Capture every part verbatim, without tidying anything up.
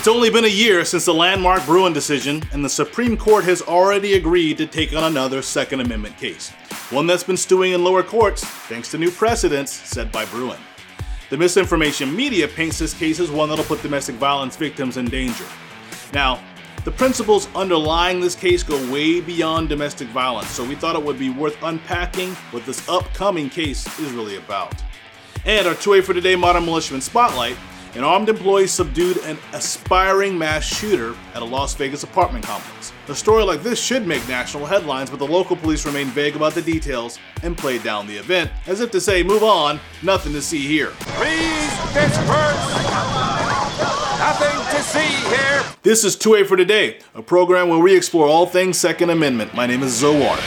It's only been a year since the landmark Bruen decision, and the Supreme Court has already agreed to take on another Second Amendment case, one that's been stewing in lower courts thanks to new precedents set by Bruen. The misinformation media paints this case as one that'll put domestic violence victims in danger. Now, the principles underlying this case go way beyond domestic violence, so we thought it would be worth unpacking what this upcoming case is really about. And our two A for Today Modern Militiaman Spotlight, an armed employee subdued an aspiring mass shooter at a Las Vegas apartment complex. A story like this should make national headlines, but the local police remain vague about the details and play down the event, as if to say, move on, nothing to see here. Please disperse, nothing to see here. This is two A for Today, a program where we explore all things Second Amendment. My name is Zoar.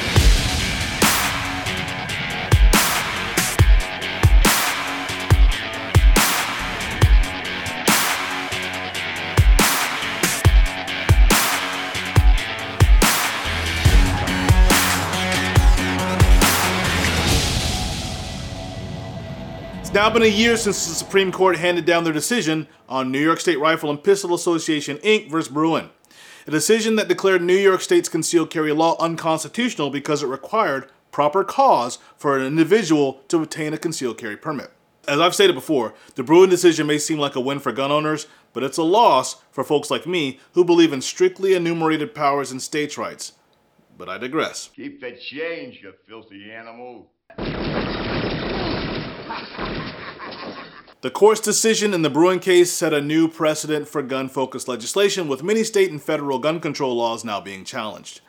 It's now been a year since the Supreme Court handed down their decision on New York State Rifle and Pistol Association, Incorporated versus Bruen, a decision that declared New York State's concealed carry law unconstitutional because it required proper cause for an individual to obtain a concealed carry permit. As I've stated before, the Bruen decision may seem like a win for gun owners, but it's a loss for folks like me who believe in strictly enumerated powers and states' rights. But I digress. Keep the change, you filthy animal. The court's decision in the Bruen case set a new precedent for gun-focused legislation, with many state and federal gun control laws now being challenged.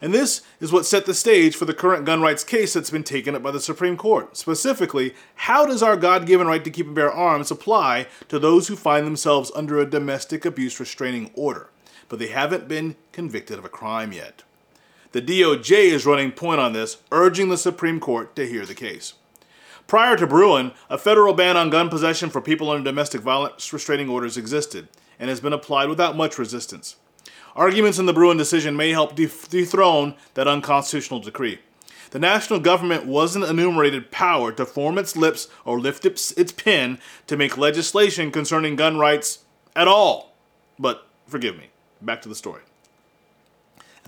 And this is what set the stage for the current gun rights case that's been taken up by the Supreme Court. Specifically, how does our God-given right to keep and bear arms apply to those who find themselves under a domestic abuse restraining order, but they haven't been convicted of a crime yet? The D O J is running point on this, urging the Supreme Court to hear the case. Prior to Bruen, a federal ban on gun possession for people under domestic violence restraining orders existed and has been applied without much resistance. Arguments in the Bruen decision may help def- dethrone that unconstitutional decree. The national government wasn't enumerated power to form its lips or lift its, its pen to make legislation concerning gun rights at all. But forgive me, back to the story.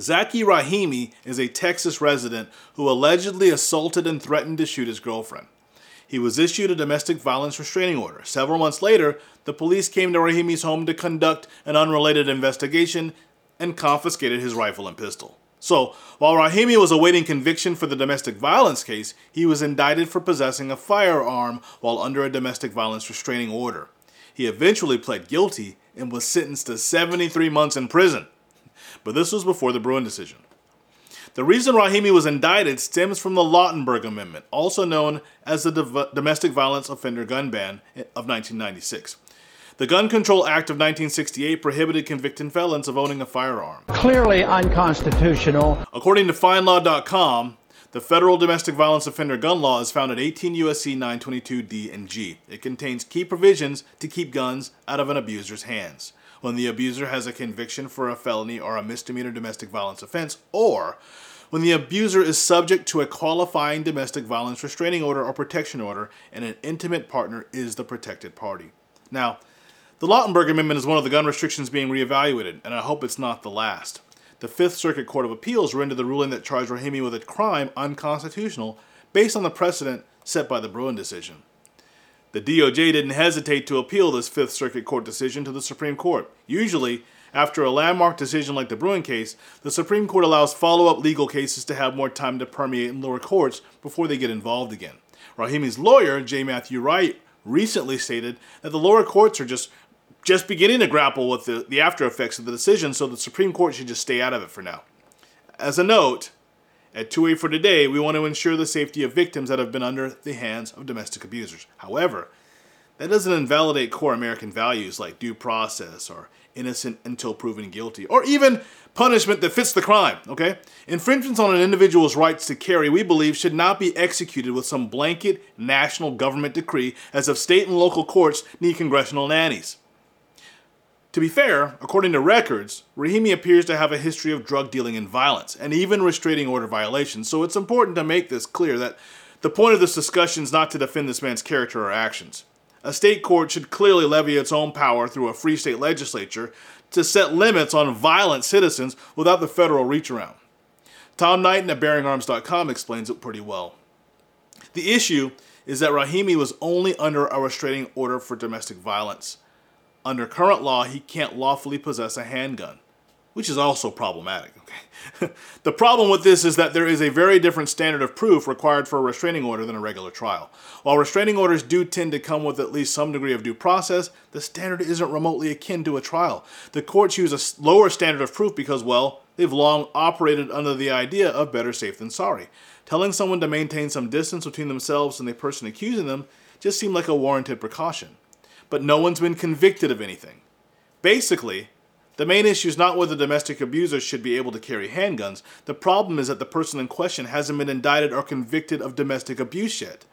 Zaki Rahimi is a Texas resident who allegedly assaulted and threatened to shoot his girlfriend. He was issued a domestic violence restraining order. Several months later, the police came to Rahimi's home to conduct an unrelated investigation and confiscated his rifle and pistol. So, while Rahimi was awaiting conviction for the domestic violence case, he was indicted for possessing a firearm while under a domestic violence restraining order. He eventually pled guilty and was sentenced to seventy-three months in prison. But this was before the Bruen decision. The reason Rahimi was indicted stems from the Lautenberg Amendment, also known as the Div- Domestic Violence Offender Gun Ban of nineteen ninety-six. The Gun Control Act of nineteen sixty-eight prohibited convicted felons of owning a firearm. Clearly unconstitutional. According to Find Law dot com, the federal domestic violence offender gun law is found at eighteen U S C nine twenty-two D and G. It contains key provisions to keep guns out of an abuser's hands when the abuser has a conviction for a felony or a misdemeanor domestic violence offense, or when the abuser is subject to a qualifying domestic violence restraining order or protection order and an intimate partner is the protected party. Now, the Lautenberg Amendment is one of the gun restrictions being reevaluated, and I hope it's not the last. The Fifth Circuit Court of Appeals rendered the ruling that charged Rahimi with a crime unconstitutional based on the precedent set by the Bruen decision. The D O J didn't hesitate to appeal this Fifth Circuit Court decision to the Supreme Court. Usually, after a landmark decision like the Bruen case, the Supreme Court allows follow-up legal cases to have more time to permeate in lower courts before they get involved again. Rahimi's lawyer, J. Matthew Wright, recently stated that the lower courts are just, just beginning to grapple with the, the after effects of the decision, so the Supreme Court should just stay out of it for now. As a note, at two A for Today, we want to ensure the safety of victims that have been under the hands of domestic abusers. However, that doesn't invalidate core American values like due process or innocent until proven guilty, or even punishment that fits the crime, okay? Infringements on an individual's rights to carry, we believe, should not be executed with some blanket national government decree, as if state and local courts need congressional nannies. To be fair, according to records, Rahimi appears to have a history of drug dealing and violence, and even restraining order violations, so it's important to make this clear that the point of this discussion is not to defend this man's character or actions. A state court should clearly levy its own power through a free state legislature to set limits on violent citizens without the federal reach-around. Tom Knighton at Bearing Arms dot com explains it pretty well. The issue is that Rahimi was only under a restraining order for domestic violence. Under current law, he can't lawfully possess a handgun, which is also problematic. Okay? The problem with this is that there is a very different standard of proof required for a restraining order than a regular trial. While restraining orders do tend to come with at least some degree of due process, the standard isn't remotely akin to a trial. The courts use a lower standard of proof because, well, they've long operated under the idea of better safe than sorry. Telling someone to maintain some distance between themselves and the person accusing them just seemed like a warranted precaution. But no one's been convicted of anything. Basically, the main issue is not whether domestic abusers should be able to carry handguns. The problem is that the person in question hasn't been indicted or convicted of domestic abuse yet.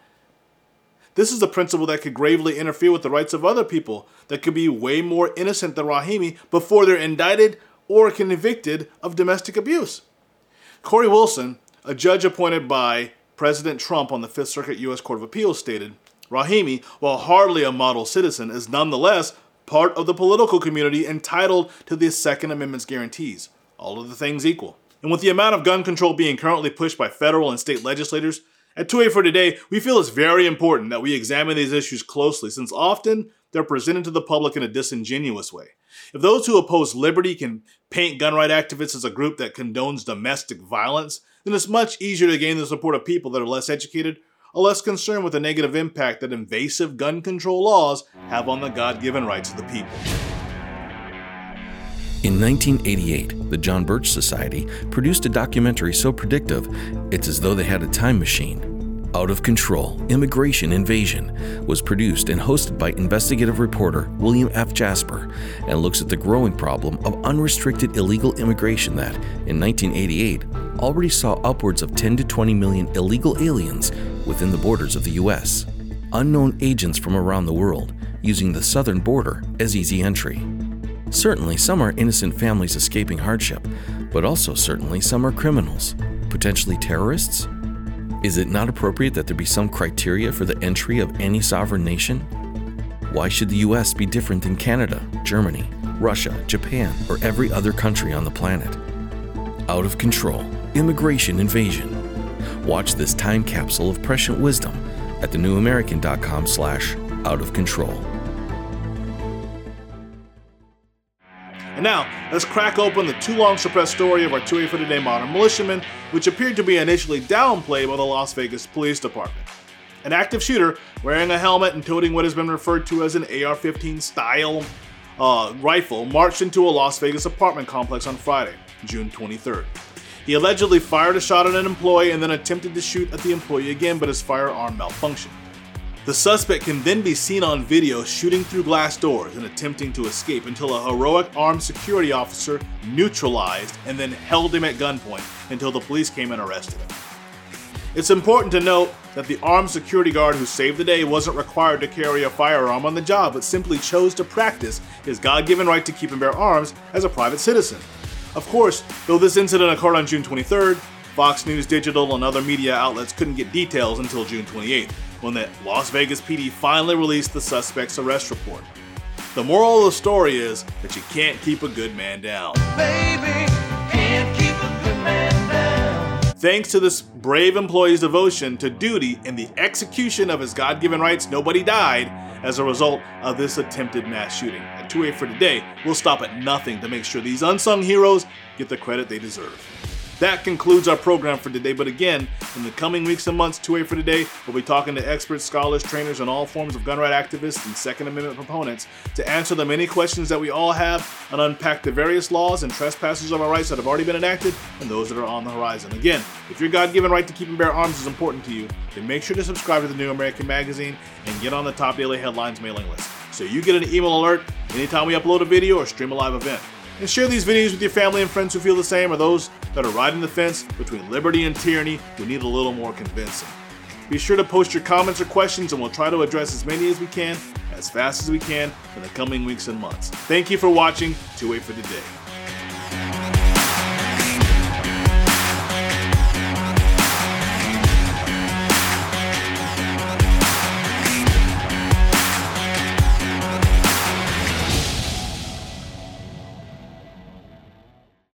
This is a principle that could gravely interfere with the rights of other people that could be way more innocent than Rahimi before they're indicted or convicted of domestic abuse. Cory Wilson, a judge appointed by President Trump on the Fifth Circuit U S Court of Appeals, stated, Rahimi, while hardly a model citizen, is nonetheless part of the political community entitled to the Second Amendment's guarantees, all of the things equal. And with the amount of gun control being currently pushed by federal and state legislators, at two A for Today, we feel it's very important that we examine these issues closely, since often they're presented to the public in a disingenuous way. If those who oppose liberty can paint gun rights activists as a group that condones domestic violence, then it's much easier to gain the support of people that are less educated or less concerned with the negative impact that invasive gun control laws have on the God-given rights of the people. In nineteen eighty-eight, the John Birch Society produced a documentary so predictive, it's as though they had a time machine. Out of Control, Immigration Invasion was produced and hosted by investigative reporter William F. Jasper and looks at the growing problem of unrestricted illegal immigration that, in nineteen eighty-eight, already saw upwards of ten to twenty million illegal aliens within the borders of the U S. Unknown agents from around the world using the southern border as easy entry. Certainly, some are innocent families escaping hardship, but also certainly some are criminals, potentially terrorists. Is it not appropriate that there be some criteria for the entry of any sovereign nation? Why should the U S be different than Canada, Germany, Russia, Japan, or every other country on the planet? Out of Control, Immigration Invasion. Watch this time capsule of prescient wisdom at thenewamerican.com slash out of control. And now, let's crack open the too-long-suppressed story of our two A for Today modern militiamen, which appeared to be initially downplayed by the Las Vegas Police Department. An active shooter wearing a helmet and toting what has been referred to as an A R fifteen style uh, rifle marched into a Las Vegas apartment complex on Friday, June twenty-third. He allegedly fired a shot at an employee and then attempted to shoot at the employee again, but his firearm malfunctioned. The suspect can then be seen on video shooting through glass doors and attempting to escape until a heroic armed security officer neutralized and then held him at gunpoint until the police came and arrested him. It's important to note that the armed security guard who saved the day wasn't required to carry a firearm on the job, but simply chose to practice his God-given right to keep and bear arms as a private citizen. Of course, though this incident occurred on June twenty-third, Fox News Digital and other media outlets couldn't get details until June twenty-eighth, when the Las Vegas P D finally released the suspect's arrest report. The moral of the story is that you can't keep a good man down. Baby, can't keep a good man down. Thanks to this brave employee's devotion to duty and the execution of his God-given rights, nobody died as a result of this attempted mass shooting. At two A for Today, we'll stop at nothing to make sure these unsung heroes get the credit they deserve. That concludes our program for today, but again, in the coming weeks and months, two A for Today will be talking to experts, scholars, trainers, and all forms of gun rights activists and Second Amendment proponents to answer the many questions that we all have and unpack the various laws and trespasses of our rights that have already been enacted and those that are on the horizon. Again, if your God-given right to keep and bear arms is important to you, then make sure to subscribe to The New American Magazine and get on the top daily headlines mailing list so you get an email alert anytime we upload a video or stream a live event. And share these videos with your family and friends who feel the same, or those that are riding the fence between liberty and tyranny who need a little more convincing. Be sure to post your comments or questions, and we'll try to address as many as we can, as fast as we can, in the coming weeks and months. Thank you for watching two A for Today.